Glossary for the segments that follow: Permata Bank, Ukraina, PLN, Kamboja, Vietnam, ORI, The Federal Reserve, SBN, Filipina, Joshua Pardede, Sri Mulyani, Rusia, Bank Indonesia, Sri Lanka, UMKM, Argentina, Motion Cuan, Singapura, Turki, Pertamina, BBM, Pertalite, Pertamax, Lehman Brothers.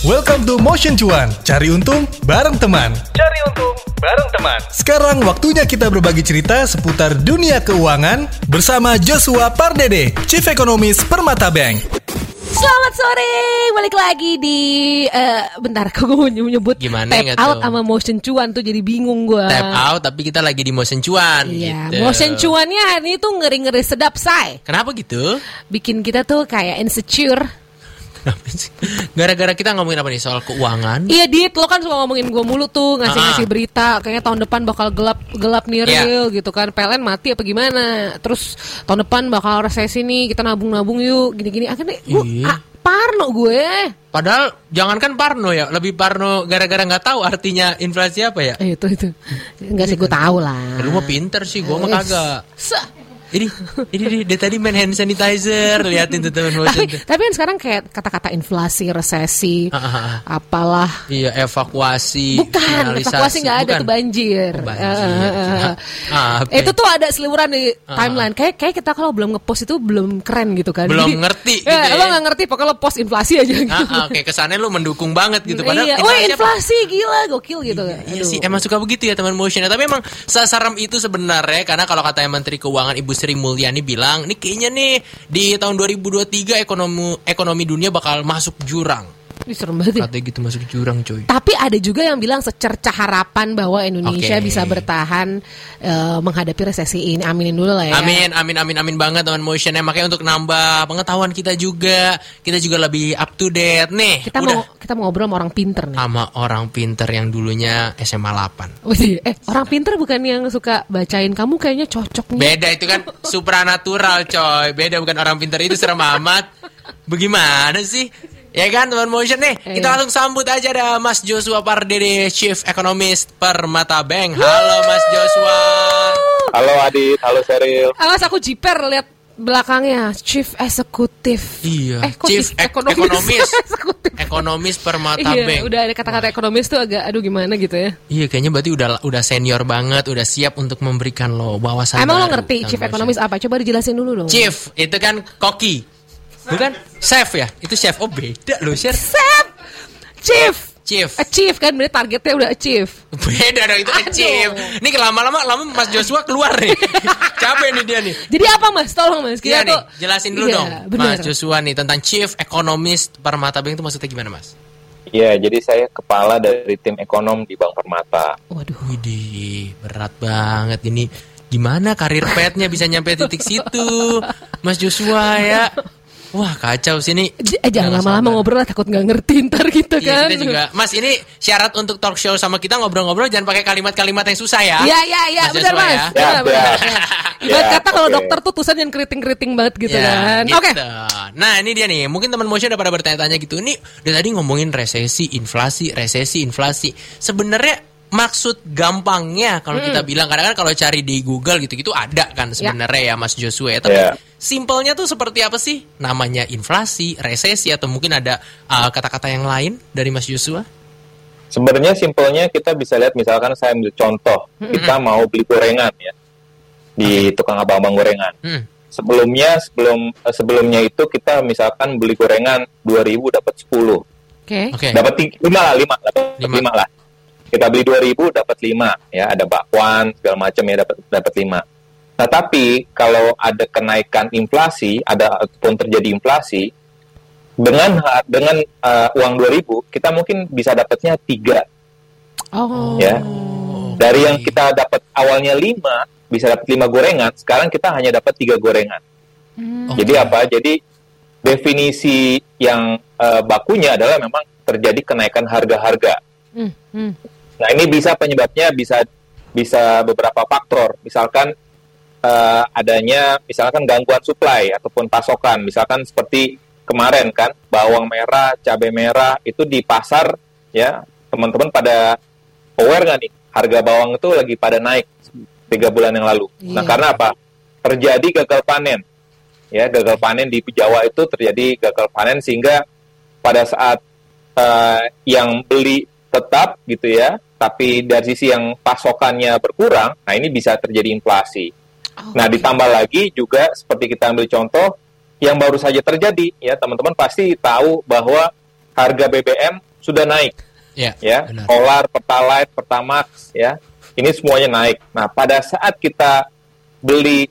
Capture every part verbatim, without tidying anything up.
Welcome to Motion Cuan, cari untung bareng teman. Cari untung bareng teman. Sekarang waktunya kita berbagi cerita seputar dunia keuangan bersama Joshua Pardede, Chief Economist Permata Bank. Selamat sore, balik lagi di uh, bentar, kok gue menyebut gimana, tap out sama Motion Cuan tuh jadi bingung gue. Tap out, tapi kita lagi di Motion Cuan. Iya, gitu. Motion Cuannya hari ini tuh ngeri-ngeri sedap, say. Kenapa gitu? Bikin kita tuh kayak insecure. Gara-gara kita ngomongin apa nih, soal keuangan? Iya, Dit, lo kan suka ngomongin gue mulu tuh, ngasih-ngasih berita kayaknya tahun depan bakal gelap-gelap nih real, yeah. Gitu kan, P L N mati apa gimana, terus tahun depan bakal resesi nih, kita nabung-nabung yuk, gini-gini. Akhirnya gue yeah. parno gue. Padahal jangankan parno ya, lebih parno gara-gara nggak tahu artinya inflasi apa ya. Eh, itu itu nggak sih, gue tahu lah. Lu mah pinter sih, gue mah kagak. Ini, ini, ini dia tadi main hand sanitizer, liatin tuh teman-teman. Tapi, tapi kan sekarang kayak kata-kata inflasi, resesi, apalah. Iya, evakuasi. Bukan, evakuasi nggak ada tuh, banjir. Oh, banjir. Uh, ah, okay. Itu tuh ada seliburan di timeline. Kayak, kayak kita kalau belum ngepost itu belum keren gitu kan. Belum jadi, ngerti. Gitu ya, ya. Lo nggak ngerti, pokoknya lo post inflasi aja. Gitu. Ah, kayak kesannya lo mendukung banget gitu. Padahal iya. Oh, inflasi apa? Gila, gokil gitu. Iya, iya sih, emang suka begitu ya teman Motion. Tapi emang seseram itu sebenarnya, karena kalau katanya Menteri Keuangan Ibu Sri Mulyani bilang, ini kayaknya nih di tahun dua ribu dua puluh tiga ekonomi ekonomi dunia bakal masuk jurang. Serem banget. Katanya gitu, masuk jurang coy. Tapi ada juga yang bilang secerca harapan bahwa Indonesia okay. bisa bertahan uh, menghadapi resesi ini. Aminin dulu lah ya. Amin, amin, amin, amin banget teman Motion. Ya, makanya untuk nambah pengetahuan kita juga, kita juga lebih up to date nih. Kita udah. mau kita mau ngobrol sama orang pinter nih. Sama orang pinter yang dulunya S M A delapan. Eh, orang pinter bukan yang suka bacain kamu kayaknya cocok nih. Beda itu kan supranatural coy. Beda, bukan orang pinter itu, serem amat. Bagaimana sih? Ya kan teman Motion nih, eh, kita iya. langsung sambut aja ada Mas Joshua Pardede, Chief Economist Permata Bank. Halo Mas Joshua. Halo Adit, halo Seril. Awas aku jiper lihat belakangnya, Chief Eksekutif. Iya. Eh, Chief Ek- Economist. Ekonomis Permata iya, Bank. Udah ada kata-kata ekonomis tuh agak aduh gimana gitu ya. Iya, kayaknya berarti udah udah senior banget, udah siap untuk memberikan lo wawasan. Emang baru, lo ngerti Chief Economist apa? Coba dijelasin dulu dong. Chief itu kan koki. Bukan chef ya, itu chef. Oh beda loh, chef. Chef, chief, chief, achieve kan, berarti targetnya udah achieve. Beda dong itu. Aduh. Achieve. Nih lama-lama, lama Mas Joshua keluar nih. Capek nih dia nih. Jadi apa Mas? Tolong Mas. Kita tuh nih, jelasin dulu iya, dong, bener. Mas Joshua nih tentang Chief Economist Permata Bank itu maksudnya gimana Mas? Iya, jadi saya kepala dari tim ekonom di Bank Permata. Waduh, widih, berat banget ini. Gimana karir petnya bisa nyampe titik situ, Mas Joshua ya? Wah kacau sini. Jangan lama-lama ngobrol lah, takut gak ngerti ntar gitu kan. Iya, kita juga Mas, ini syarat untuk talk show sama kita ngobrol-ngobrol jangan pakai kalimat-kalimat yang susah ya. Iya iya iya benar Mas. Mas. Ya, ya, benar. Ya. Ya, kata okay. kalau dokter tuh tulisan yang keriting-keriting banget gitu ya, kan. Gitu. Oke. Okay. Nah, ini dia nih. Mungkin teman Motion udah pada bertanya-tanya gitu. Ini udah tadi ngomongin resesi, inflasi, resesi, inflasi. Sebenarnya maksud gampangnya kalau hmm. kita bilang, kadang-kadang kalau cari di Google gitu-gitu ada kan sebenarnya ya. ya Mas Joshua. Tapi yeah. simpelnya tuh seperti apa sih namanya inflasi, resesi, atau mungkin ada uh, kata-kata yang lain dari Mas Joshua? Sebenarnya simpelnya kita bisa lihat, misalkan saya ambil contoh, hmm. kita mau beli gorengan ya di tukang abang-abang gorengan. Hmm. Sebelumnya sebelum sebelumnya itu kita misalkan beli gorengan dua ribu dapat sepuluh. Oke. Okay. Dapat lima lah, lima lah. Kita beli dua ribu dapat lima ya, ada bakwan segala macam ya, dapat dapat lima. Nah, tapi kalau ada kenaikan inflasi, ada ataupun terjadi inflasi dengan dengan uh, uang dua ribu, kita mungkin bisa dapatnya tiga. Oh. Ya. Dari okay. yang kita dapat awalnya lima, bisa dapat lima gorengan, sekarang kita hanya dapat tiga gorengan. Hmm. Jadi okay. apa? Jadi definisi yang uh, bakunya adalah memang terjadi kenaikan harga-harga. Hmm. Hmm. Nah, ini bisa penyebabnya bisa bisa beberapa faktor, misalkan uh, adanya misalkan gangguan suplai ataupun pasokan, misalkan seperti kemarin kan bawang merah, cabai merah itu di pasar ya, teman-teman pada aware nggak nih harga bawang itu lagi pada naik tiga bulan yang lalu. Yeah. Nah, karena apa? Terjadi gagal panen, ya gagal panen di Jawa itu terjadi gagal panen sehingga pada saat uh, yang beli tetap gitu ya, tapi dari sisi yang pasokannya berkurang, nah ini bisa terjadi inflasi. Oh, nah, ditambah okay. lagi juga seperti kita ambil contoh yang baru saja terjadi ya, teman-teman pasti tahu bahwa harga B B M sudah naik. Ya, ya, solar, Pertalite, Pertamax, ya, ini semuanya naik. Nah, pada saat kita beli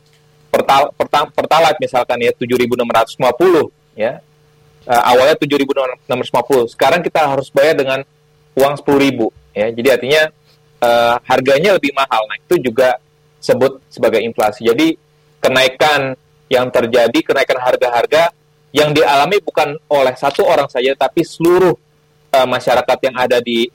Pertal, Pertal, Pertalite misalkan ya tujuh ribu enam ratus lima puluh, ya, uh, awalnya tujuh ribu enam ratus lima puluh, sekarang kita harus bayar dengan uang sepuluh ribu, ya. Jadi artinya uh, harganya lebih mahal. Nah, itu juga sebut sebagai inflasi. Jadi kenaikan yang terjadi, kenaikan harga-harga yang dialami bukan oleh satu orang saja, tapi seluruh masyarakat yang ada di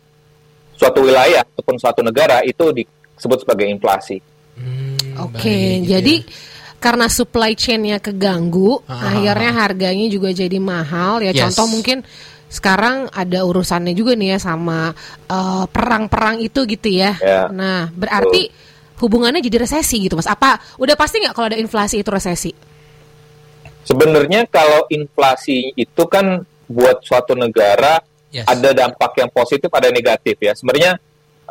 suatu wilayah ataupun suatu negara itu disebut sebagai inflasi. Hmm, Oke, okay, jadi ya, karena supply chain-nya keganggu, ah, akhirnya harganya juga jadi mahal. Ya, yes. Contoh mungkin sekarang ada urusannya juga nih ya sama uh, perang-perang itu gitu ya. Yeah. Nah, berarti uh. hubungannya jadi resesi gitu, Mas. Apa udah pasti nggak kalau ada inflasi itu resesi? Sebenarnya kalau inflasi itu kan buat suatu negara, yes, ada dampak yang positif, ada yang negatif ya. Sebenarnya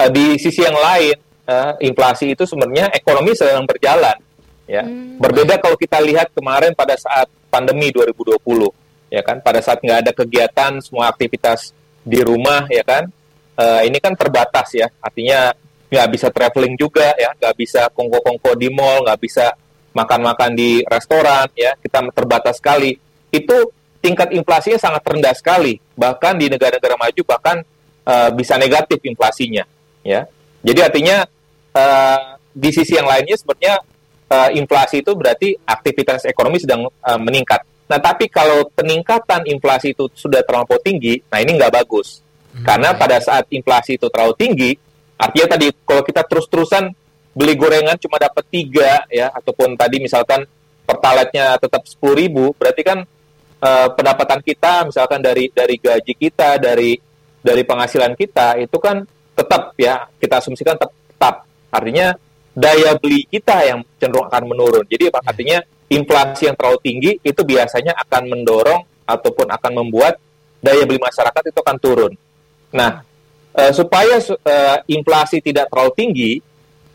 uh, di sisi yang lain, uh, inflasi itu sebenarnya ekonomi sedang berjalan. Ya, hmm. berbeda kalau kita lihat kemarin pada saat pandemi dua ribu dua puluh, ya kan. Pada saat nggak ada kegiatan, semua aktivitas di rumah, ya kan. Uh, ini kan terbatas ya. Artinya nggak bisa traveling juga, ya, nggak bisa kongko-kongko di mall, nggak bisa makan-makan di restoran, ya. Kita terbatas sekali. Itu tingkat inflasinya sangat rendah sekali, bahkan di negara-negara maju bahkan uh, bisa negatif inflasinya, ya. Jadi artinya uh, di sisi yang lainnya sebenarnya uh, inflasi itu berarti aktivitas ekonomi sedang uh, meningkat. Nah, tapi kalau peningkatan inflasi itu sudah terlampau tinggi, nah ini nggak bagus, hmm. karena pada saat inflasi itu terlalu tinggi, artinya tadi kalau kita terus-terusan beli gorengan cuma dapat tiga, ya, ataupun tadi misalkan Pertalite-nya tetap sepuluh ribu, berarti kan Uh, pendapatan kita misalkan dari dari gaji kita, dari dari penghasilan kita itu kan tetap, ya, kita asumsikan tetap, tetap. Artinya daya beli kita yang cenderung akan menurun. Jadi artinya inflasi yang terlalu tinggi itu biasanya akan mendorong ataupun akan membuat daya beli masyarakat itu akan turun. Nah, uh, supaya uh, inflasi tidak terlalu tinggi,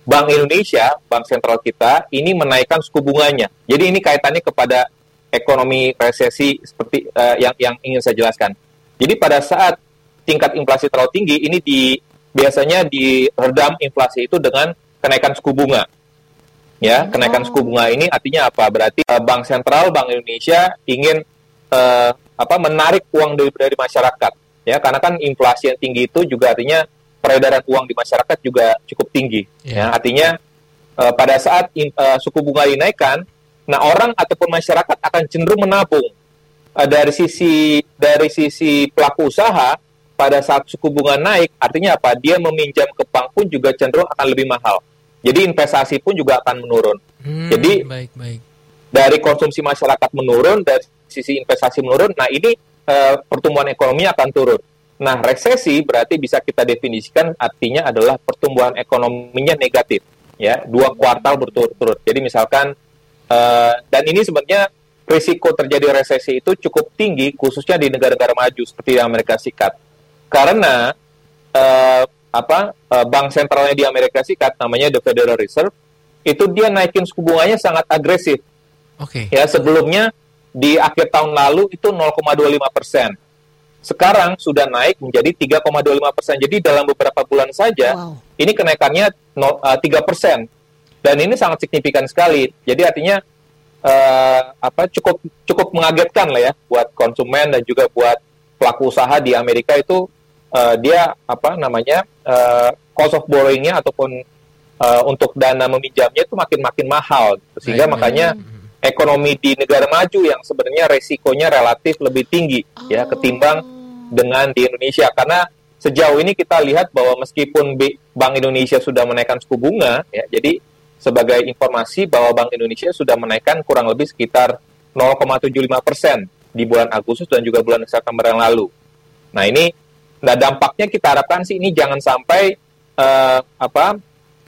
Bank Indonesia, bank sentral kita ini menaikkan suku bunganya. Jadi ini kaitannya kepada ekonomi resesi seperti uh, yang yang ingin saya jelaskan. Jadi pada saat tingkat inflasi terlalu tinggi ini di biasanya diredam inflasi itu dengan kenaikan suku bunga. Ya, oh. kenaikan suku bunga ini artinya apa? Berarti uh, Bank Sentral Bank Indonesia ingin uh, apa menarik uang dari, dari masyarakat. Ya, karena kan inflasi yang tinggi itu juga artinya peredaran uang di masyarakat juga cukup tinggi. Yeah. Ya, artinya uh, pada saat in, uh, suku bunga dinaikkan, nah, orang ataupun masyarakat akan cenderung menabung. Dari sisi dari sisi pelaku usaha, pada saat suku bunga naik, artinya apa? Dia meminjam ke bank pun juga cenderung akan lebih mahal. Jadi investasi pun juga akan menurun. Hmm, Jadi baik, baik. Dari konsumsi masyarakat menurun, dari sisi investasi menurun, nah ini uh, pertumbuhan ekonomi akan turun. Nah, resesi berarti bisa kita definisikan artinya adalah pertumbuhan ekonominya negatif, ya, dua kuartal berturut-turut. Jadi misalkan Uh, dan ini sebenarnya risiko terjadi resesi itu cukup tinggi khususnya di negara-negara maju seperti Amerika Serikat, karena uh, apa uh, bank sentralnya di Amerika Serikat namanya The Federal Reserve itu dia naikin suku bunganya sangat agresif. Oke. Okay. Ya, sebelumnya di akhir tahun lalu itu nol koma dua lima persen, sekarang sudah naik menjadi tiga koma dua lima persen. Jadi dalam beberapa bulan saja, wow, ini kenaikannya tiga persen. Dan ini sangat signifikan sekali. Jadi artinya uh, apa cukup cukup mengagetkan lah ya buat konsumen dan juga buat pelaku usaha di Amerika itu uh, dia apa namanya uh, cost of borrowing-nya ataupun uh, untuk dana meminjamnya itu makin-makin mahal. Sehingga mm-hmm. makanya ekonomi di negara maju yang sebenarnya resikonya relatif lebih tinggi, oh, ya ketimbang dengan di Indonesia, karena sejauh ini kita lihat bahwa meskipun Bank Indonesia sudah menaikkan suku bunga, ya, jadi sebagai informasi bahwa Bank Indonesia sudah menaikkan kurang lebih sekitar nol koma tujuh lima persen di bulan Agustus dan juga bulan September yang lalu. Nah ini, nah dampaknya kita harapkan sih ini jangan sampai uh, apa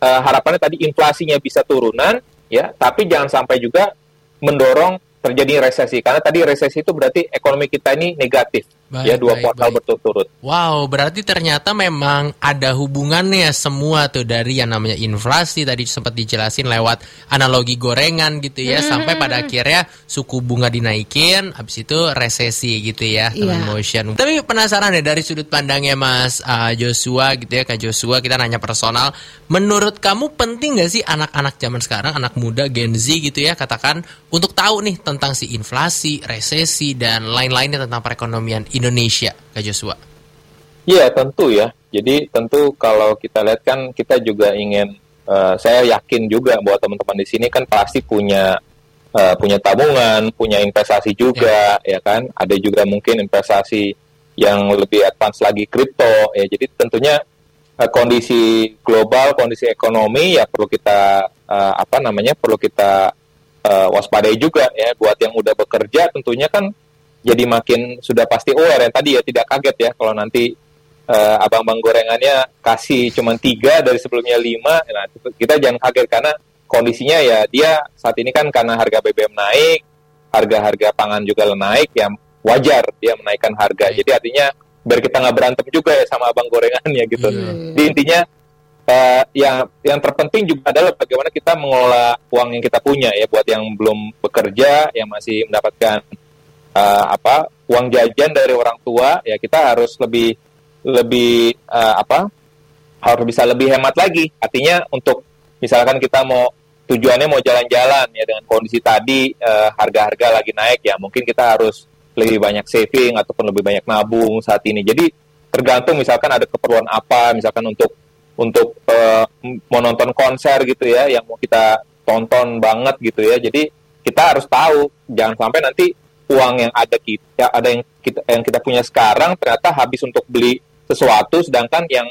uh, harapannya tadi inflasinya bisa turunan, ya, tapi jangan sampai juga mendorong terjadi resesi, karena tadi resesi itu berarti ekonomi kita ini negatif. Baik, ya dua baik, kuartal baik. berturut-turut. Wow, berarti ternyata memang ada hubungannya semua tuh dari yang namanya inflasi tadi sempat dijelasin lewat analogi gorengan gitu ya, mm-hmm. sampai pada akhirnya suku bunga dinaikin, habis itu resesi gitu ya, teman yeah. Motion. Tapi penasaran ya dari sudut pandangnya Mas uh, Joshua gitu ya, Kak Joshua, kita nanya personal. Menurut kamu penting nggak sih anak-anak zaman sekarang, anak muda Gen Z gitu ya, katakan untuk tahu nih tentang si inflasi, resesi dan lain-lainnya tentang perekonomian Indonesia, Kak Joshua? Iya, tentu ya. Jadi tentu kalau kita lihat kan kita juga ingin, uh, saya yakin juga bahwa teman-teman di sini kan pasti punya uh, punya tabungan, punya investasi juga, ya. ya kan. Ada juga mungkin investasi yang lebih advance lagi kripto, ya. Jadi tentunya uh, kondisi global, kondisi ekonomi ya perlu kita uh, apa namanya perlu kita uh, waspadai juga ya. Buat yang udah bekerja tentunya kan. Jadi makin sudah pasti aware yang tadi ya, tidak kaget ya kalau nanti uh, abang-abang gorengannya kasih cuma tiga dari sebelumnya lima. Nah, kita jangan kaget karena kondisinya ya dia saat ini kan karena harga B B M naik, harga-harga pangan juga naik, ya wajar dia menaikkan harga. Jadi artinya biar kita nggak berantem juga ya sama abang gorengannya gitu. Hmm. Jadi intinya uh, yang yang terpenting juga adalah bagaimana kita mengelola uang yang kita punya ya, buat yang belum bekerja, yang masih mendapatkan Uh, apa uang jajan dari orang tua ya, kita harus lebih lebih uh, apa harus bisa lebih hemat lagi. Artinya untuk misalkan kita mau tujuannya mau jalan-jalan ya, dengan kondisi tadi uh, harga-harga lagi naik ya, mungkin kita harus lebih banyak saving ataupun lebih banyak nabung saat ini. Jadi tergantung misalkan ada keperluan apa, misalkan untuk untuk uh, mau nonton konser gitu ya, yang mau kita tonton banget gitu ya. Jadi kita harus tahu jangan sampai nanti uang yang ada kita, ada yang kita yang kita punya sekarang ternyata habis untuk beli sesuatu, sedangkan yang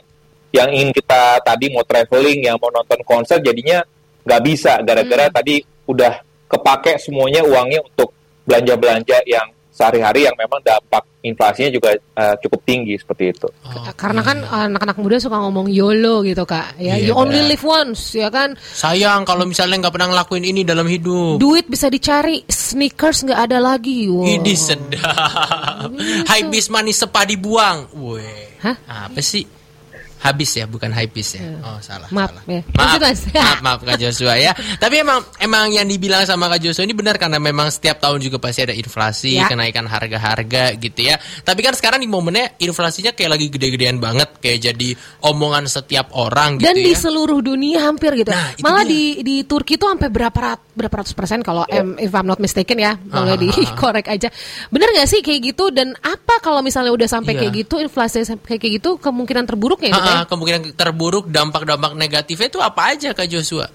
yang ingin kita tadi mau traveling, yang mau nonton konser jadinya nggak bisa gara-gara hmm. tadi udah kepake semuanya uangnya untuk belanja-belanja yang sehari-hari yang memang dampak inflasinya juga uh, cukup tinggi seperti itu. Oh, karena kan iya. anak-anak muda suka ngomong YOLO gitu Kak, ya yeah, you only live once ya kan. Sayang kalau misalnya nggak pernah ngelakuin ini dalam hidup. Duit bisa dicari, sneakers nggak ada lagi. Wow. Ini sedap. Habis manis sepadi buang. Weh. Hah? Apa sih? Habis ya, bukan habis ya. Oh salah, maaf, salah. Ya. Maaf, maaf, maaf Kak Joshua ya. Tapi emang emang yang dibilang sama Kak Joshua ini benar, karena memang setiap tahun juga pasti ada inflasi, ya. Kenaikan harga-harga gitu ya. Tapi kan sekarang di momennya inflasinya kayak lagi gede-gedean banget, kayak jadi omongan setiap orang gitu. Dan ya. di seluruh dunia hampir gitu. Nah, malah dia. di di Turki tuh sampai berapa rat, berapa ratus persen kalau oh. em, if I'm not mistaken ya, boleh dikorek aja. Benar nggak sih kayak gitu? Dan apa kalau misalnya udah sampai ya. kayak gitu, inflasi sampai kayak gitu, kemungkinan terburuknya? Gitu? Nah, kemungkinan terburuk, dampak-dampak negatifnya itu apa aja Kak Joshua?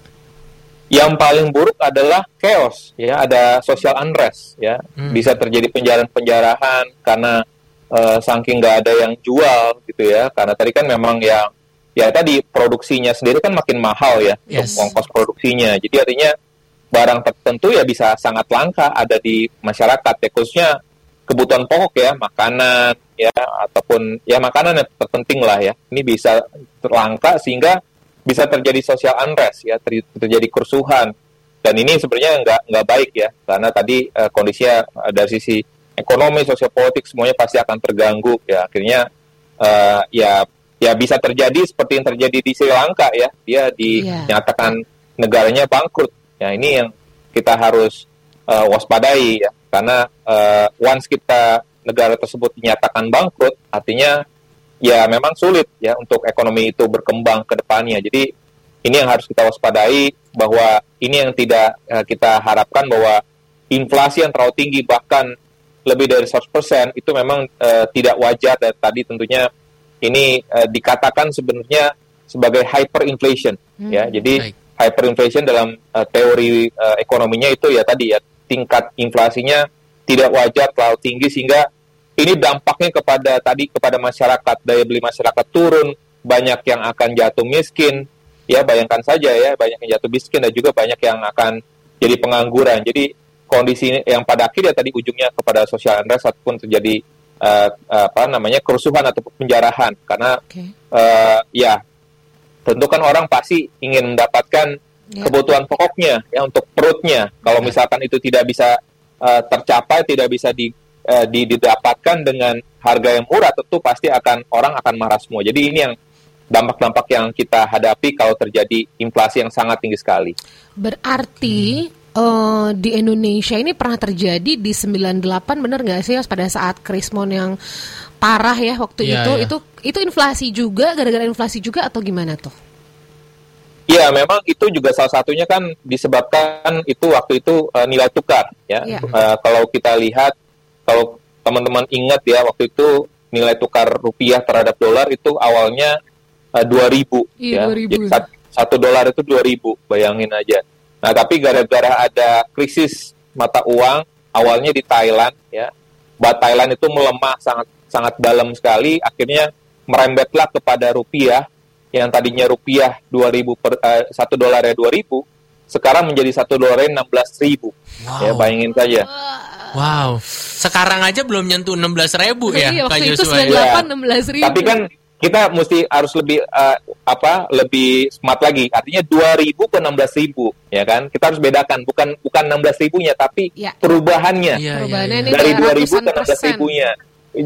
Yang paling buruk adalah chaos, ya, ada social unrest, ya, hmm. bisa terjadi penjarahan-penjarahan karena uh, saking nggak ada yang jual, gitu ya, karena tadi kan memang yang, ya tadi produksinya sendiri kan makin mahal ya, yes. untuk ongkos produksinya, jadi artinya barang tertentu ya bisa sangat langka ada di masyarakat, ya, khususnya kebutuhan pokok ya, makanan ya, ataupun ya makanan yang terpenting lah ya, ini bisa terlangka sehingga bisa terjadi social unrest ya, ter- terjadi kerusuhan, dan ini sebenarnya nggak nggak baik ya, karena tadi uh, kondisinya uh, dari sisi ekonomi, sosiopolitik semuanya pasti akan terganggu ya, akhirnya uh, ya ya bisa terjadi seperti yang terjadi di Sri Lanka ya, dia dinyatakan yeah. negaranya bangkrut ya, ini yang kita harus uh, waspadai ya. Karena uh, once kita negara tersebut dinyatakan bangkrut, artinya ya memang sulit ya untuk ekonomi itu berkembang ke depannya. Jadi ini yang harus kita waspadai, bahwa ini yang tidak uh, kita harapkan, bahwa inflasi yang terlalu tinggi bahkan lebih dari seratus persen itu memang uh, tidak wajar. Dan tadi tentunya ini uh, dikatakan sebenarnya sebagai hyperinflation. Hmm. Ya, jadi hyperinflation dalam uh, teori uh, ekonominya itu ya tadi ya, tingkat inflasinya tidak wajar, terlalu tinggi, sehingga ini dampaknya kepada tadi kepada masyarakat, daya beli masyarakat turun, banyak yang akan jatuh miskin ya, bayangkan saja ya, banyak yang jatuh miskin dan juga banyak yang akan jadi pengangguran. Jadi kondisi yang pada akhirnya tadi ujungnya kepada social unrest ataupun terjadi uh, apa namanya kerusuhan atau penjarahan, karena okay. uh, ya tentu kan orang pasti ingin mendapatkan ya. kebutuhan pokoknya ya, untuk perutnya. Kalau misalkan itu tidak bisa uh, tercapai, tidak bisa di, eh, didapatkan dengan harga yang murah, tentu pasti akan orang akan marah semua. Jadi ini yang dampak-dampak yang kita hadapi kalau terjadi inflasi yang sangat tinggi sekali. Berarti uh, di Indonesia ini pernah terjadi di sembilan puluh delapan, benar nggak sih pada saat krismon yang parah ya waktu ya, itu ya. Itu itu inflasi juga, gara-gara inflasi juga atau gimana tuh? Ya memang itu juga salah satunya kan disebabkan itu waktu itu uh, nilai tukar ya. ya. Uh, kalau kita lihat, kalau teman-teman ingat ya waktu itu nilai tukar rupiah terhadap dolar itu awalnya uh, dua ribu iya, ya. dua ribu. Jadi, satu dolar itu dua ribu, bayangin aja. Nah tapi gara-gara ada krisis mata uang awalnya di Thailand ya. Baht Thailand itu melemah sangat sangat dalam sekali, akhirnya merembetlah kepada rupiah. Yang tadinya rupiah dua ribu per satu uh, dolarnya dua ribu, sekarang menjadi satu dolarnya enam belas ribu. Wow. Ya bayangin saja. Wow. Sekarang aja belum nyentuh enam belas ribu ya. Iya, waktu Pak itu sembilan puluh delapan enam belas ribu. Tapi kan kita mesti harus lebih uh, apa? Lebih smart lagi. Artinya dua ribu ke enam belas ribu, ya kan? Kita harus bedakan, bukan bukan enam belas ribu-nya tapi ya. perubahannya. Ya, perubahannya ya, ya. Dari dua ribu ke enam belas ribu-nya.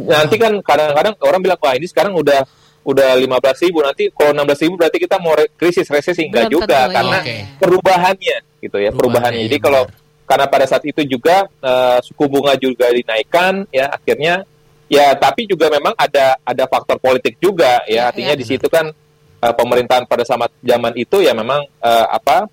Nanti kan kadang-kadang orang bilang, "Wah, ini sekarang udah udah lima belas ribu, nanti kalau enam belas ribu berarti kita mau re- krisis, resesi." Enggak juga, karena okay. perubahannya gitu ya, perubahannya. Jadi kalau, karena pada saat itu juga uh, suku bunga juga dinaikkan ya, akhirnya ya, tapi juga memang ada ada faktor politik juga ya, artinya ya, di situ kan uh, pemerintahan pada sama zaman itu ya memang uh, apa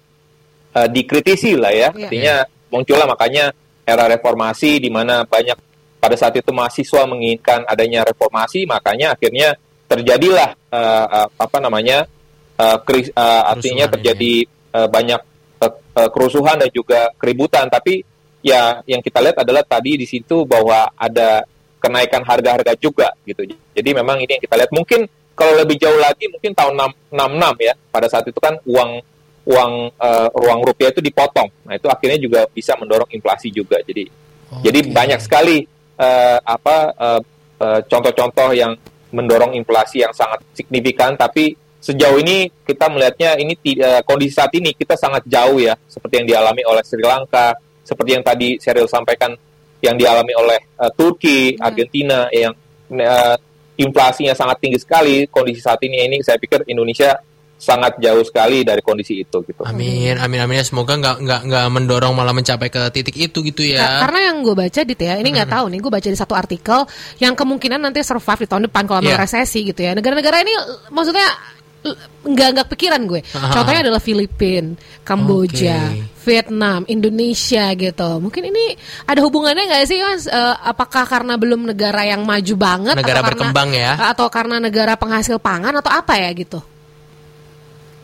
uh, dikritisi lah ya, artinya ya. muncullah makanya era reformasi di mana banyak pada saat itu mahasiswa menginginkan adanya reformasi, makanya akhirnya terjadilah uh, uh, apa namanya uh, kris, uh, artinya terjadi ya. uh, banyak uh, uh, kerusuhan dan juga keributan. Tapi ya yang kita lihat adalah tadi di situ bahwa ada kenaikan harga-harga juga gitu. Jadi memang ini yang kita lihat. Mungkin kalau lebih jauh lagi mungkin tahun enam puluh enam ya, pada saat itu kan uang uang uh, uang rupiah itu dipotong. Nah itu akhirnya juga bisa mendorong inflasi juga. Jadi okay. jadi banyak sekali uh, apa uh, uh, contoh-contoh yang mendorong inflasi yang sangat signifikan, tapi sejauh ini kita melihatnya ini uh, kondisi saat ini kita sangat jauh ya, seperti yang dialami oleh Sri Lanka, seperti yang tadi Sheryl sampaikan yang dialami oleh uh, Turki, Argentina yang uh, inflasinya sangat tinggi sekali. Kondisi saat ini ini saya pikir Indonesia sangat jauh sekali dari kondisi itu gitu. Amin, amin, amin. Semoga nggak nggak nggak mendorong malah mencapai ke titik itu gitu ya. Nah, karena yang gue baca dit ya, ini nggak hmm. tahu nih. Gue baca di satu artikel yang kemungkinan nanti survive di tahun depan kalau yeah. resesi gitu ya. Negara-negara ini maksudnya nggak nggak pikiran gue. Aha. Contohnya adalah Filipina, Kamboja, okay. Vietnam, Indonesia gitu. Mungkin ini ada hubungannya nggak sih mas? Uh, apakah karena belum negara yang maju banget? Negara atau berkembang karena, ya? Atau karena negara penghasil pangan atau apa ya gitu?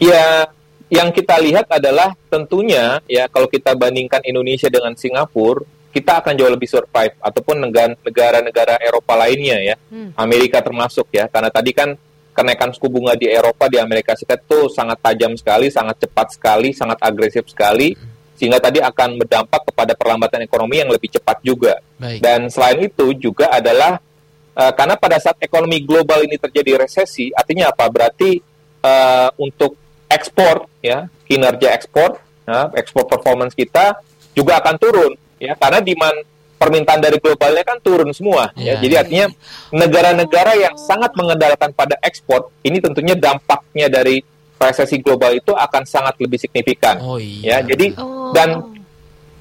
Ya, yang kita lihat adalah tentunya ya kalau kita bandingkan Indonesia dengan Singapura, kita akan jauh lebih survive ataupun negara-negara Eropa lainnya ya, hmm. Amerika termasuk ya, karena tadi kan kenaikan suku bunga di Eropa, di Amerika Serikat itu sangat tajam sekali, sangat cepat sekali, sangat agresif sekali, sehingga tadi akan berdampak kepada perlambatan ekonomi yang lebih cepat juga. Baik. Dan selain itu juga adalah uh, karena pada saat ekonomi global ini terjadi resesi, artinya apa? Berarti uh, untuk ekspor ya, kinerja ekspor, ya, ekspor performance kita juga akan turun ya, karena demand permintaan dari globalnya kan turun semua ya. ya. Jadi artinya negara-negara yang sangat mengandalkan pada ekspor, ini tentunya dampaknya dari resesi global itu akan sangat lebih signifikan. Oh, iya. Ya, jadi oh. dan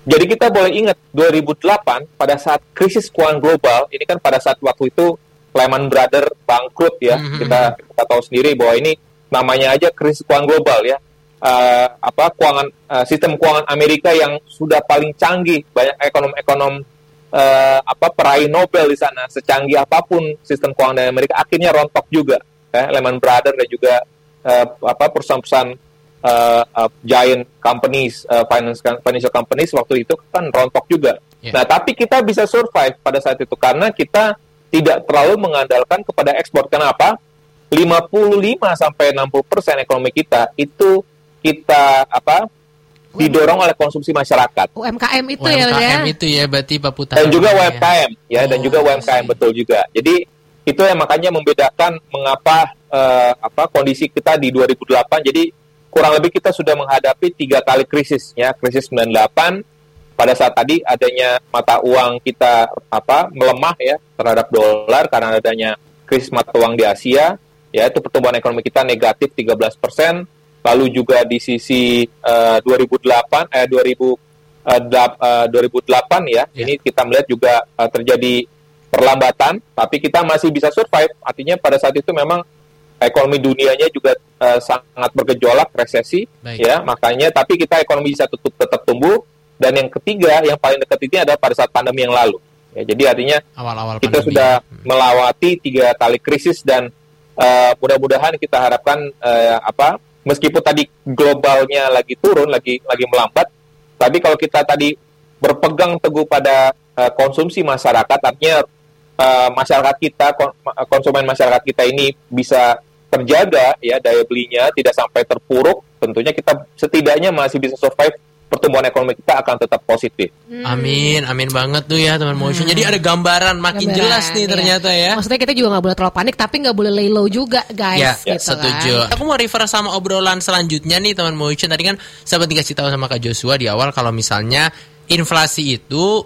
jadi kita boleh ingat dua ribu delapan pada saat krisis keuangan global, ini kan pada saat waktu itu Lehman Brothers bangkrut ya. Mm-hmm. Kita kita tahu sendiri bahwa ini namanya aja krisis keuangan global ya, uh, apa keuangan uh, sistem keuangan Amerika yang sudah paling canggih, banyak ekonom-ekonom uh, apa peraih Nobel di sana, secanggih apapun sistem keuangan dari Amerika akhirnya rontok juga, eh, Lehman Brothers dan juga uh, apa perusahaan-perusahaan uh, uh, giant companies, uh, finance financial companies waktu itu kan rontok juga. Yeah. Nah tapi kita bisa survive pada saat itu karena kita tidak terlalu mengandalkan kepada ekspor. Kenapa? lima puluh lima sampai enam puluh persen ekonomi kita itu kita apa didorong oleh konsumsi masyarakat. U M K M itu U M K M ya. U M K M itu ya berarti Pak Putra. Dan juga U M K M ya, ya oh, dan juga U M K M betul juga. Jadi itu yang makanya membedakan mengapa uh, apa kondisi kita di dua ribu delapan. Jadi kurang lebih kita sudah menghadapi tiga kali krisis ya, krisis sembilan puluh delapan, pada saat tadi adanya mata uang kita apa melemah ya terhadap dolar karena adanya krisis mata uang di Asia, ya itu pertumbuhan ekonomi kita negatif tiga belas persen. Lalu juga di ssisi uh, dua ribu delapan eh dua ribu uh, dap, uh, dua ribu delapan ya, yeah. Ini kita melihat juga uh, terjadi perlambatan, tapi kita masih bisa survive. Artinya pada saat itu memang ekonomi dunianya juga uh, sangat bergejolak, resesi. Baik. Ya, makanya tapi kita ekonomi bisa tutup, tetap tumbuh. Dan yang ketiga, yang paling dekat ini adalah pada saat pandemi yang lalu. Ya, jadi artinya awal-awal kita pandemi. Sudah melewati tiga kali krisis dan uh, mudah-mudahan kita harapkan uh, apa? Meskipun tadi globalnya lagi turun, lagi lagi melambat, tapi kalau kita tadi berpegang teguh pada uh, konsumsi masyarakat, artinya uh, masyarakat kita, kon- konsumen masyarakat kita ini bisa terjaga ya daya belinya, tidak sampai terpuruk, tentunya kita setidaknya masih bisa survive. Pertumbuhan ekonomi kita akan tetap positif. Hmm. Amin, amin banget tuh ya teman Motion. Hmm. Jadi ada gambaran makin gambaran, jelas nih iya. Ternyata ya. Maksudnya kita juga nggak boleh terlalu panik, tapi nggak boleh lay low juga guys. Ya, gitu ya setuju. Kan. Aku mau refer sama obrolan selanjutnya nih teman Motion. Tadi kan sahabat dikasih tahu sama Kak Joshua di awal kalau misalnya inflasi itu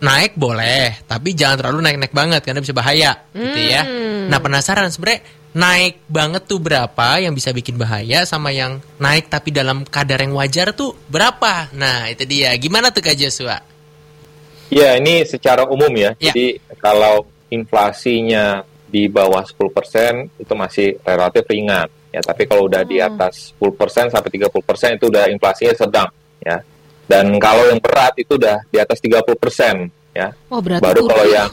naik boleh, tapi jangan terlalu naik-naik banget karena bisa bahaya, hmm. gitu ya. Nah penasaran sebenarnya. Naik banget tuh berapa yang bisa bikin bahaya sama yang naik tapi dalam kadar yang wajar tuh berapa? Nah itu dia. Gimana tuh Kak Joshua? Ya ini secara umum ya. ya. Jadi kalau inflasinya di bawah sepuluh persen itu masih relatif ringan. Ya tapi kalau udah hmm. di atas sepuluh persen sampai tiga puluh persen itu udah inflasinya sedang. Ya. Dan kalau yang berat itu udah di atas tiga puluh persen. Ya. Oh, baru kalau itu. yang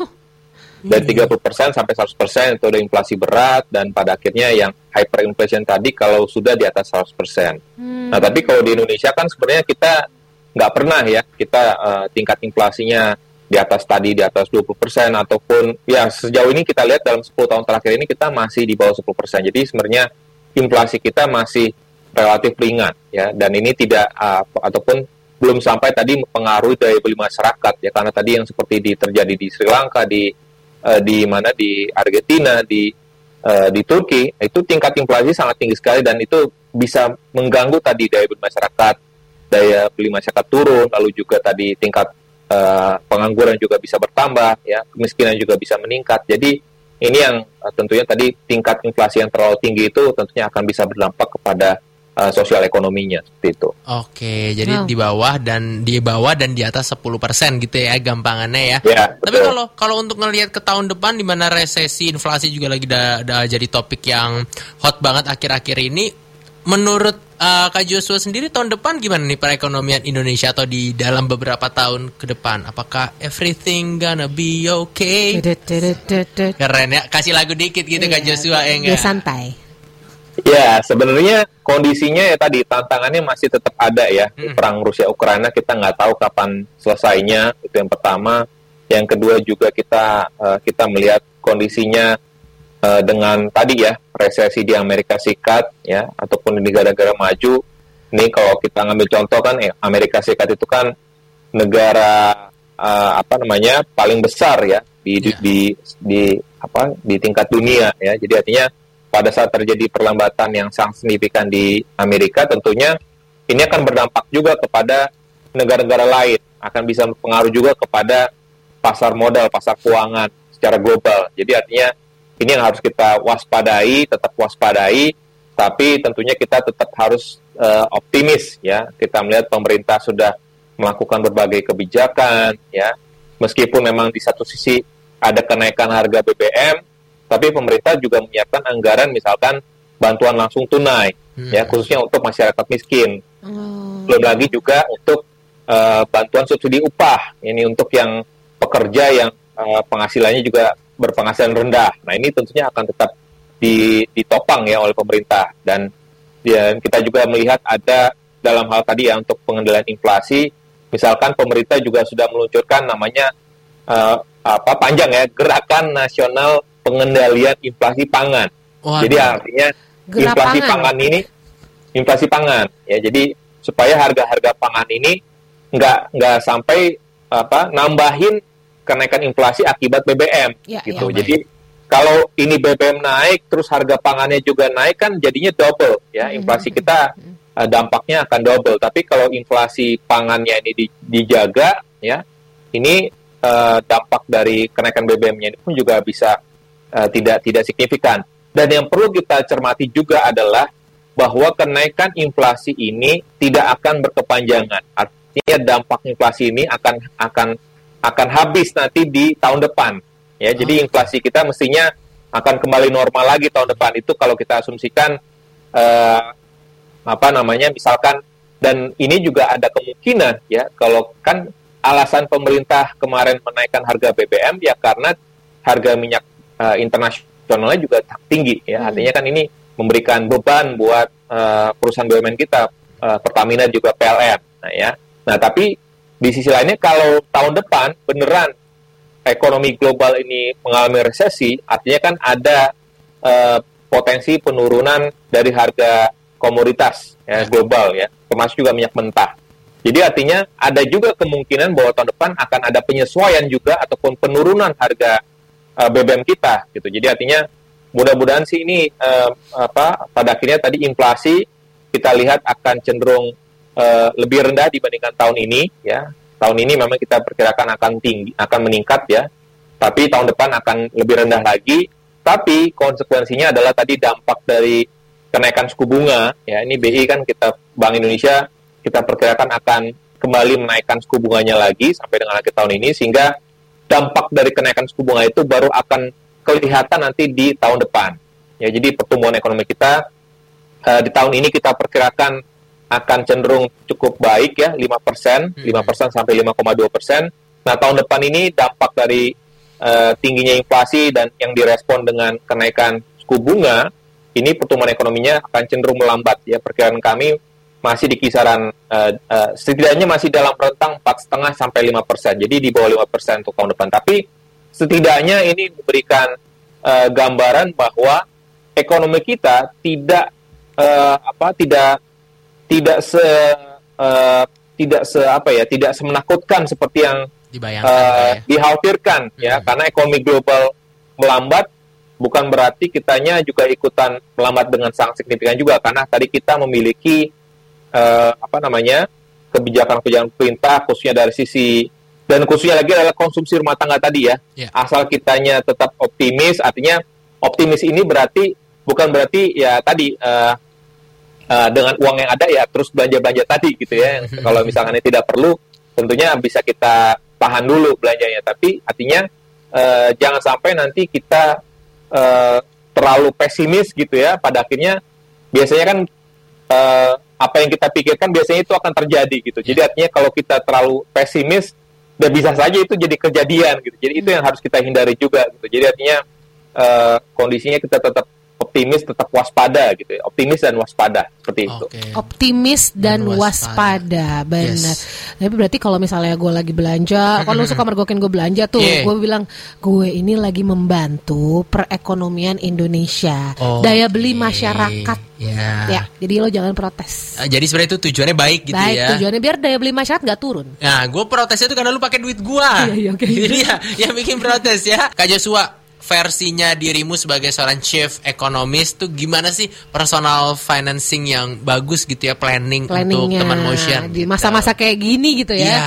dari tiga puluh persen sampai seratus persen itu ada inflasi berat dan pada akhirnya yang hyperinflation tadi kalau sudah di atas seratus persen. Hmm. Nah, tapi kalau di Indonesia kan sebenarnya kita nggak pernah ya kita uh, tingkat inflasinya di atas tadi di atas dua puluh persen ataupun ya sejauh ini kita lihat dalam sepuluh tahun terakhir ini kita masih di bawah sepuluh persen. Jadi sebenarnya inflasi kita masih relatif ringan ya dan ini tidak uh, ataupun belum sampai tadi mempengaruhi daya beli masyarakat ya karena tadi yang seperti di, terjadi di Sri Lanka di di mana di Argentina di uh, di Turki itu tingkat inflasi sangat tinggi sekali dan itu bisa mengganggu tadi daya beli masyarakat daya beli masyarakat turun lalu juga tadi tingkat uh, pengangguran juga bisa bertambah ya kemiskinan juga bisa meningkat jadi ini yang uh, tentunya tadi tingkat inflasi yang terlalu tinggi itu tentunya akan bisa berdampak kepada Uh, sosial ekonominya seperti itu. Oke, jadi oh. di bawah dan di bawah dan di atas sepuluh persen gitu ya gampangannya ya. Yeah, tapi kalau kalau untuk ngelihat ke tahun depan di mana resesi, inflasi juga lagi da, da jadi topik yang hot banget akhir-akhir ini. Menurut uh, Kak Joshua sendiri tahun depan gimana nih perekonomian Indonesia atau di dalam beberapa tahun ke depan? Apakah everything gonna be okay? Keren ya, kasih lagu dikit gitu yeah, Kak Joshua ya enggak? Dia santai. Ya, sebenarnya kondisinya ya tadi tantangannya masih tetap ada ya. Hmm. Perang Rusia Ukraina kita nggak tahu kapan selesainya. Itu yang pertama. Yang kedua juga kita uh, kita melihat kondisinya uh, dengan tadi ya resesi di Amerika Serikat ya ataupun di negara-negara maju. Ini kalau kita ngambil contoh kan ya, Amerika Serikat itu kan negara uh, apa namanya paling besar ya di, yeah. di di di apa di tingkat dunia ya. Jadi artinya pada saat terjadi perlambatan yang sangat signifikan di Amerika, tentunya ini akan berdampak juga kepada negara-negara lain, akan bisa berpengaruh juga kepada pasar modal, pasar keuangan secara global. Jadi artinya ini yang harus kita waspadai, tetap waspadai, tapi tentunya kita tetap harus uh, optimis ya. Kita melihat pemerintah sudah melakukan berbagai kebijakan ya, meskipun memang di satu sisi ada kenaikan harga B B M. Tapi pemerintah juga menyiapkan anggaran misalkan bantuan langsung tunai hmm. ya khususnya untuk masyarakat miskin. Oh. Belum lagi juga untuk uh, bantuan subsidi upah ini untuk yang pekerja yang uh, penghasilannya juga berpenghasilan rendah. Nah ini tentunya akan tetap ditopang ya oleh pemerintah dan ya, kita juga melihat ada dalam hal tadi ya untuk pengendalian inflasi misalkan pemerintah juga sudah meluncurkan namanya uh, apa panjang ya gerakan nasional pengendalian inflasi pangan. Wah, jadi artinya Gelap inflasi pangan. pangan ini inflasi pangan ya. Jadi supaya harga-harga pangan ini enggak enggak sampai apa nambahin kenaikan inflasi akibat B B M ya, gitu. Ya. Jadi kalau ini B B M naik terus harga pangannya juga naik kan jadinya double ya. Inflasi kita uh, dampaknya akan double. Tapi kalau inflasi pangannya ini di, dijaga, ya, ini uh, dampak dari kenaikan B B M-nya ini pun juga bisa uh, tidak tidak signifikan. Dan yang perlu kita cermati juga adalah bahwa kenaikan inflasi ini tidak akan berkepanjangan. Artinya dampak inflasi ini akan akan akan habis nanti di tahun depan. Ya, ah. Jadi inflasi kita mestinya akan kembali normal lagi tahun depan. Itu kalau kita asumsikan eh, apa namanya misalkan, dan ini juga ada kemungkinan ya, kalau kan alasan pemerintah kemarin menaikkan harga B B M ya karena harga minyak eh, internasionalnya juga tinggi ya. Hmm. Artinya kan ini memberikan beban buat uh, perusahaan B U M N kita, uh, Pertamina juga P L N. Nah ya, nah tapi di sisi lainnya kalau tahun depan beneran ekonomi global ini mengalami resesi, artinya kan ada uh, potensi penurunan dari harga komoditas ya, global ya, termasuk juga minyak mentah. Jadi artinya ada juga kemungkinan bahwa tahun depan akan ada penyesuaian juga ataupun penurunan harga uh, B B M kita gitu. Jadi artinya mudah-mudahan sih ini eh, apa pada akhirnya tadi inflasi kita lihat akan cenderung eh, lebih rendah dibandingkan tahun ini ya. Tahun ini memang kita perkirakan akan tinggi, akan meningkat ya. Tapi tahun depan akan lebih rendah lagi. Tapi konsekuensinya adalah tadi dampak dari kenaikan suku bunga ya. Ini B I kan kita Bank Indonesia kita perkirakan akan kembali menaikkan suku bunganya lagi sampai dengan akhir tahun ini, sehingga dampak dari kenaikan suku bunga itu baru akan kelihatan nanti di tahun depan. Ya, jadi pertumbuhan ekonomi kita uh, di tahun ini kita perkirakan akan cenderung cukup baik ya, lima persen, hmm. lima persen sampai lima koma dua persen. Nah, tahun depan ini dampak dari uh, tingginya inflasi dan yang direspon dengan kenaikan suku bunga, ini pertumbuhan ekonominya akan cenderung melambat ya. Perkiraan kami masih di kisaran uh, uh, setidaknya masih dalam rentang empat koma lima sampai lima persen. Jadi di bawah lima persen untuk tahun depan. Tapi setidaknya ini memberikan uh, gambaran bahwa ekonomi kita tidak uh, apa tidak tidak se uh, tidak se apa ya tidak semenakutkan seperti yang dibayangkan uh, ya. dikhawatirkan hmm. ya, karena ekonomi global melambat bukan berarti kitanya juga ikutan melambat dengan sangat signifikan juga, karena tadi kita memiliki uh, apa namanya kebijakan-kebijakan pemerintah khususnya dari sisi, dan khususnya lagi adalah konsumsi rumah tangga tadi ya. Yeah. Asal kitanya tetap optimis, artinya optimis ini berarti bukan berarti ya tadi uh, uh, dengan uang yang ada ya terus belanja-belanja tadi gitu ya. Kalau misalkan ini tidak perlu, tentunya bisa kita tahan dulu belanjanya. Tapi artinya uh, jangan sampai nanti kita uh, terlalu pesimis gitu ya. Pada akhirnya biasanya kan uh, apa yang kita pikirkan biasanya itu akan terjadi gitu. Jadi artinya kalau kita terlalu pesimis, dan bisa saja itu jadi kejadian gitu. Jadi itu yang harus kita hindari juga gitu. Jadi artinya uh, kondisinya kita tetap optimis, tetap waspada gitu ya. Optimis dan waspada seperti okay. itu. Optimis dan, dan waspada, waspada. Benar. Yes. Tapi berarti kalau misalnya gue lagi belanja, mm-hmm. kalau suka mergokin gue belanja tuh, yeah. gue bilang gue ini lagi membantu perekonomian Indonesia, oh, daya beli okay. masyarakat. Ya. ya, jadi lo jangan protes. Nah, jadi sebenarnya itu tujuannya baik gitu baik, ya. Baik, tujuannya biar daya beli masyarakat nggak turun. Nah, gue protesnya itu karena lo pakai duit gue. Iya, iya, okay. Jadi ya, yang bikin protes ya. Kak Joshua, versinya dirimu sebagai seorang chief economist tuh gimana sih personal financing yang bagus gitu ya, planning untuk teman Motion di masa-masa gitu. Kayak gini gitu ya? Ya,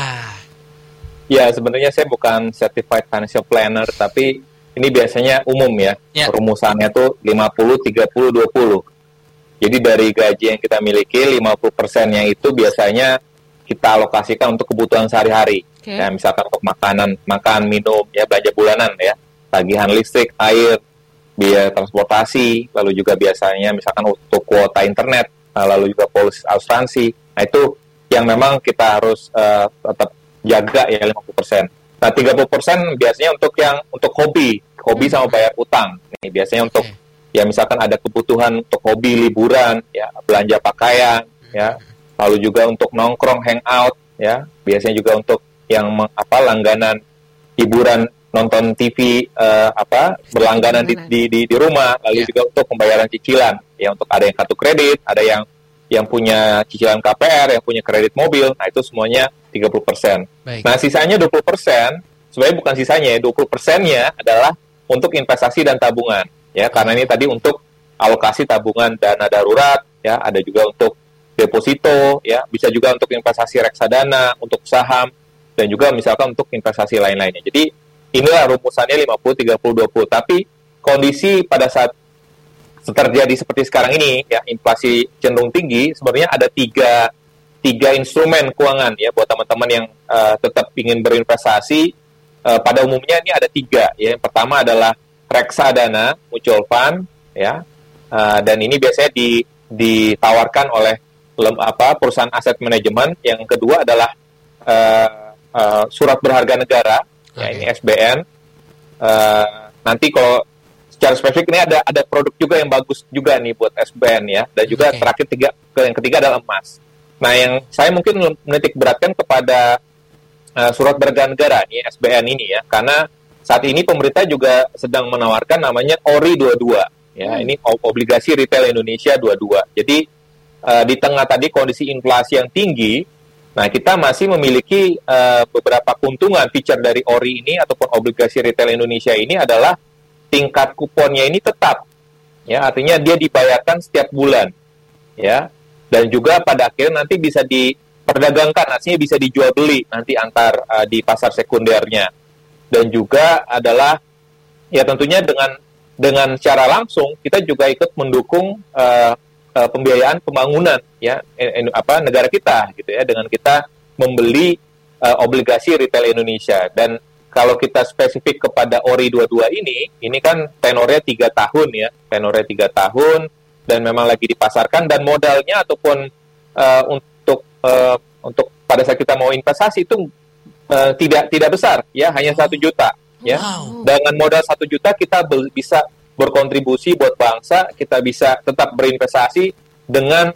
ya sebenarnya saya bukan certified financial planner, tapi ini biasanya umum ya, ya. Rumusannya tuh lima puluh, tiga puluh, dua puluh. Jadi dari gaji yang kita miliki, lima puluh persen-nya itu biasanya kita alokasikan untuk kebutuhan sehari-hari. Okay. Ya, misalkan untuk makanan, makan, minum, ya belanja bulanan ya. Tagihan listrik, air, biaya transportasi, lalu juga biasanya misalkan untuk kuota internet, lalu juga polis asuransi. Nah, itu yang memang kita harus uh, tetap jaga ya lima puluh persen. Nah, tiga puluh persen biasanya untuk yang untuk hobi, hobi sama bayar utang. Ini biasanya untuk okay. ya misalkan ada kebutuhan untuk hobi liburan, ya belanja pakaian, ya lalu juga untuk nongkrong, hangout, ya biasanya juga untuk yang apa langganan hiburan nonton T V eh, apa berlangganan di, di di di rumah, lalu yeah. juga untuk pembayaran cicilan, ya untuk ada yang kartu kredit, ada yang yang punya cicilan K P R, yang punya kredit mobil, nah itu semuanya tiga puluh persen. Baik. Nah sisanya dua puluh persen, sebenarnya bukan sisanya ya, dua puluh persen-nya adalah untuk investasi dan tabungan. Ya, karena ini tadi untuk alokasi tabungan dana darurat, ya, ada juga untuk deposito, ya, bisa juga untuk investasi reksadana, untuk saham, dan juga misalkan untuk investasi lain-lainnya. Jadi inilah rumusannya lima puluh tiga puluh dua puluh. Tapi kondisi pada saat terjadi seperti sekarang ini, ya, inflasi cenderung tinggi, sebenarnya ada tiga tiga instrumen keuangan, ya, buat teman-teman yang uh, tetap ingin berinvestasi. Uh, pada umumnya ini ada tiga, ya. Yang pertama adalah reksadana, mutual fund, ya, uh, dan ini biasanya di, ditawarkan oleh lem, apa perusahaan aset manajemen. Yang kedua adalah uh, uh, surat berharga negara, ya, ini S B N. Uh, nanti kalau secara spesifik ini ada ada produk juga yang bagus juga nih buat S B N, ya, dan juga okay. terakhir tiga yang ketiga adalah emas. Nah, yang saya mungkin menitik beratkan kepada uh, surat berharga negara nih, S B N ini, ya, karena saat ini pemerintah juga sedang menawarkan namanya O R I dua puluh dua, ya, hmm. ini obligasi retail Indonesia dua puluh dua. Jadi uh, di tengah tadi kondisi inflasi yang tinggi, nah kita masih memiliki uh, beberapa keuntungan feature dari O R I ini ataupun obligasi retail Indonesia ini adalah tingkat kuponnya ini tetap, ya, artinya dia dibayarkan setiap bulan, ya. Dan juga pada akhirnya nanti bisa diperdagangkan, artinya bisa dijual beli nanti antar uh, di pasar sekundernya. Dan juga adalah, ya, tentunya dengan dengan secara langsung kita juga ikut mendukung uh, uh, pembiayaan pembangunan, ya, en, en, apa negara kita gitu, ya, dengan kita membeli uh, obligasi retail Indonesia. Dan kalau kita spesifik kepada O R I dua puluh dua ini, ini kan tenornya tiga tahun, ya, tenornya tiga tahun. Dan memang lagi dipasarkan, dan modalnya ataupun uh, untuk uh, untuk pada saat kita mau investasi itu uh, tidak tidak besar, ya, hanya satu juta, ya. Wow. Dengan modal satu juta kita be- bisa berkontribusi buat bangsa, kita bisa tetap berinvestasi dengan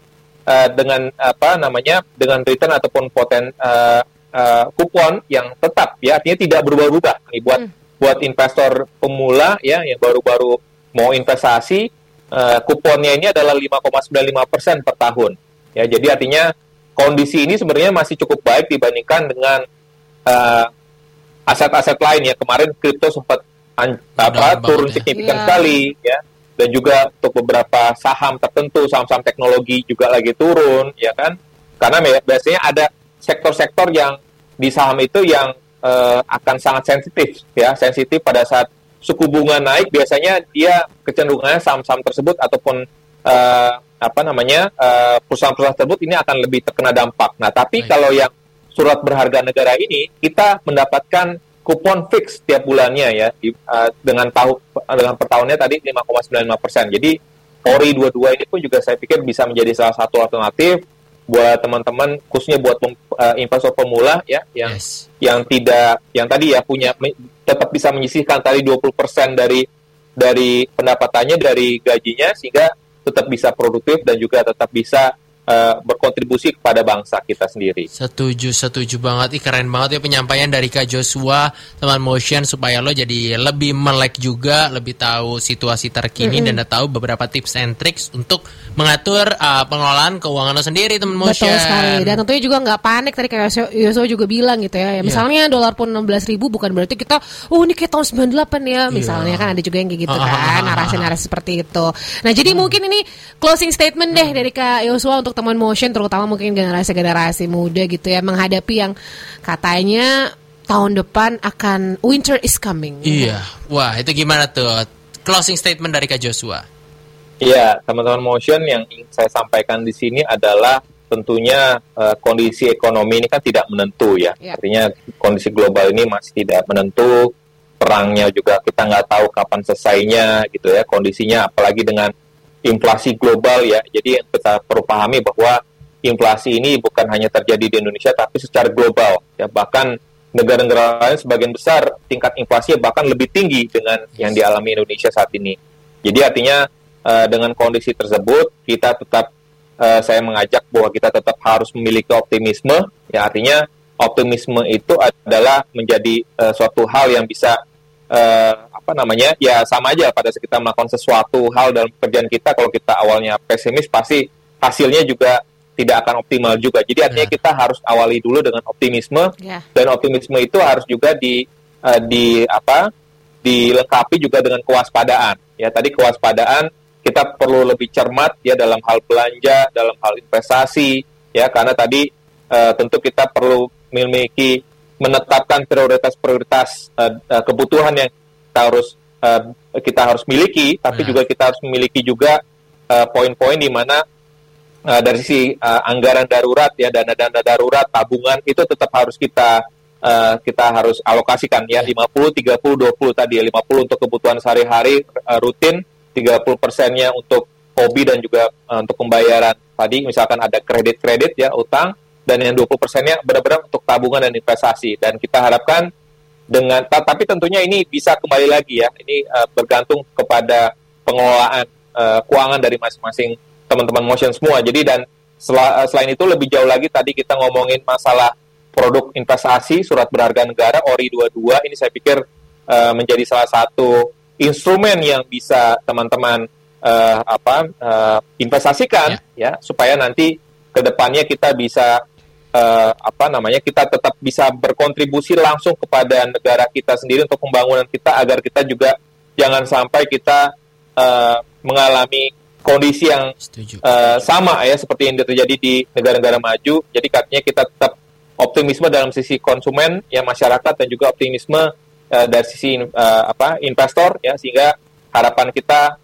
uh, dengan apa namanya dengan return ataupun poten uh, uh, kupon yang tetap, ya, artinya tidak berubah-ubah nih buat hmm. buat investor pemula, ya, yang baru-baru mau investasi. Uh, kuponnya ini adalah lima koma sembilan lima persen per tahun, ya. Jadi artinya kondisi ini sebenarnya masih cukup baik dibandingkan dengan uh, aset-aset lain, ya. Kemarin kripto sempat an- apa, turun signifikan ya. sekali, ya. Dan juga untuk beberapa saham tertentu, saham-saham teknologi juga lagi turun, ya kan? Karena biasanya ada sektor-sektor yang di saham itu yang uh, akan sangat sensitif, ya, sensitif pada saat suku bunga naik. Biasanya dia kecenderungannya saham-saham tersebut ataupun uh, apa namanya uh, perusahaan-perusahaan tersebut ini akan lebih terkena dampak. Nah, tapi Baik. kalau yang surat berharga negara ini kita mendapatkan kupon fix tiap bulannya, ya, di, uh, dengan tahu dengan per tahunnya tadi lima koma sembilan lima persen. Jadi O R I dua puluh dua ini pun juga saya pikir bisa menjadi salah satu alternatif buat teman-teman, khususnya buat pem, uh, investor pemula, ya, yang yes. yang tidak yang tadi, ya, punya tetap bisa menyisihkan tadi dua puluh persen dari dari pendapatannya, dari gajinya, sehingga tetap bisa produktif dan juga tetap bisa uh, berkontribusi kepada bangsa kita sendiri. Setuju, setuju banget. Ih, keren banget, ya, penyampaian dari Kak Joshua, teman Motion, supaya lo jadi lebih melek juga, lebih tahu situasi terkini, mm-hmm. dan tahu beberapa tips and tricks untuk mengatur uh, pengelolaan keuangan lo sendiri, teman Motion. Betul sekali. Dan tentunya juga nggak panik, tadi kayak Yoso juga bilang gitu, ya, ya misalnya yeah. dolar pun enam belas ribu bukan berarti kita oh ini kayak tahun sembilan puluh delapan, ya, misalnya, yeah. kan ada juga yang kayak gitu, ah, kan narasi-narasi seperti itu. Nah, jadi hmm. mungkin ini closing statement deh hmm. dari Kak Joshua untuk teman Motion, terutama mungkin generasi-generasi muda gitu, ya, menghadapi yang katanya tahun depan akan winter is coming. Iya, yeah. Wah, itu gimana tuh closing statement dari Kak Joshua? Iya, teman-teman Motion, yang ingin saya sampaikan di sini adalah tentunya uh, kondisi ekonomi ini kan tidak menentu, ya. Yeah. Artinya kondisi global ini masih tidak menentu, perangnya juga kita nggak tahu kapan selesainya gitu, ya, kondisinya, apalagi dengan inflasi global, ya. Jadi kita perlu pahami bahwa inflasi ini bukan hanya terjadi di Indonesia tapi secara global, ya, bahkan negara-negara lain sebagian besar tingkat inflasinya bahkan lebih tinggi dengan yang dialami Indonesia saat ini. Jadi artinya Uh, dengan kondisi tersebut kita tetap uh, saya mengajak bahwa kita tetap harus memiliki optimisme, ya, artinya optimisme itu adalah menjadi uh, suatu hal yang bisa uh, apa namanya ya sama aja pada saat kita melakukan sesuatu hal dalam pekerjaan kita, kalau kita awalnya pesimis pasti hasilnya juga tidak akan optimal juga. Jadi artinya yeah. kita harus awali dulu dengan optimisme, yeah. dan optimisme itu harus juga di uh, di apa dilengkapi juga dengan kewaspadaan, ya. Tadi kewaspadaan kita perlu lebih cermat ya dalam hal belanja, dalam hal investasi ya, karena tadi uh, tentu kita perlu memiliki menetapkan prioritas-prioritas uh, uh, kebutuhan yang kita harus uh, kita harus miliki, tapi juga kita harus memiliki juga uh, poin-poin di mana uh, dari sisi uh, anggaran darurat ya, dana-dana darurat, tabungan itu tetap harus kita uh, kita harus alokasikan ya, lima puluh, tiga puluh, dua puluh tadi ya, lima puluh untuk kebutuhan sehari-hari uh, rutin, tiga puluh persennya untuk hobi dan juga uh, untuk pembayaran tadi, misalkan ada kredit-kredit ya, utang, dan yang dua puluh persennya benar-benar untuk tabungan dan investasi. Dan kita harapkan dengan, tapi tentunya ini bisa kembali lagi ya, ini uh, bergantung kepada pengelolaan uh, keuangan dari masing-masing teman-teman Motion semua. Jadi dan sel- selain itu lebih jauh lagi tadi kita ngomongin masalah produk investasi, surat berharga negara, O R I dua puluh dua, ini saya pikir uh, menjadi salah satu instrumen yang bisa teman-teman uh, apa uh, investasikan ya. ya supaya nanti kedepannya kita bisa uh, apa namanya kita tetap bisa berkontribusi langsung kepada negara kita sendiri untuk pembangunan kita, agar kita juga jangan sampai kita uh, mengalami kondisi yang uh, sama ya seperti yang terjadi di negara-negara maju. Jadi katanya kita tetap optimisme dalam sisi konsumen ya, masyarakat, dan juga optimisme dari sisi uh, apa investor ya, sehingga harapan kita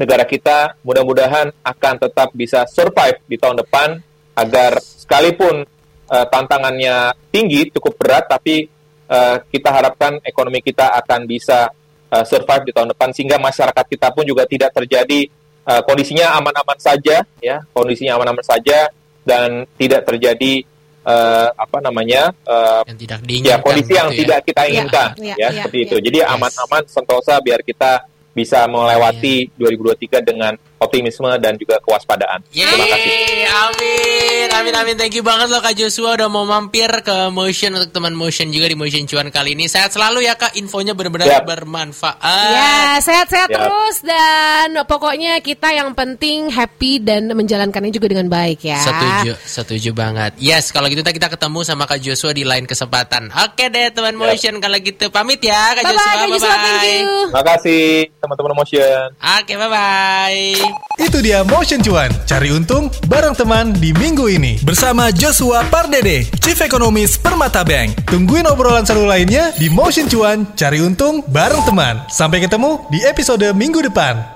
negara kita mudah-mudahan akan tetap bisa survive di tahun depan, agar sekalipun uh, tantangannya tinggi, cukup berat, tapi uh, kita harapkan ekonomi kita akan bisa uh, survive di tahun depan, sehingga masyarakat kita pun juga tidak terjadi uh, kondisinya aman-aman saja ya, kondisinya aman-aman saja dan tidak terjadi Uh, apa namanya uh, yang tidak diinginkan, ya, kondisi yang ya. tidak kita inginkan ya, ya, ya, ya seperti ya, itu. Jadi yes. aman-aman, sentosa, biar kita bisa melewati ya. dua ribu dua puluh tiga dengan optimisme dan juga kewaspadaan. Yeay, terima kasih. Amin, amin, amin. Thank you banget loh Kak Joshua udah mau mampir ke Motion untuk teman Motion juga di Motion Cuan kali ini. Sehat selalu ya Kak, infonya benar-benar yep. bermanfaat. Ya, sehat-sehat yep. terus, dan pokoknya kita yang penting happy dan menjalankannya juga dengan baik ya. Setuju, setuju banget. Yes, kalau gitu kita ketemu sama Kak Joshua di lain kesempatan. Oke deh teman yep. Motion, kalau gitu pamit ya Kak bye Joshua. Bye-bye Kak Joshua, thank you. Terima kasih teman-teman Motion. Oke, bye-bye. Itu dia Motion Cuan, cari untung bareng teman di minggu ini bersama Joshua Pardede, Chief Economist Permata Bank. Tungguin obrolan seru lainnya di Motion Cuan, cari untung bareng teman. Sampai ketemu di episode minggu depan.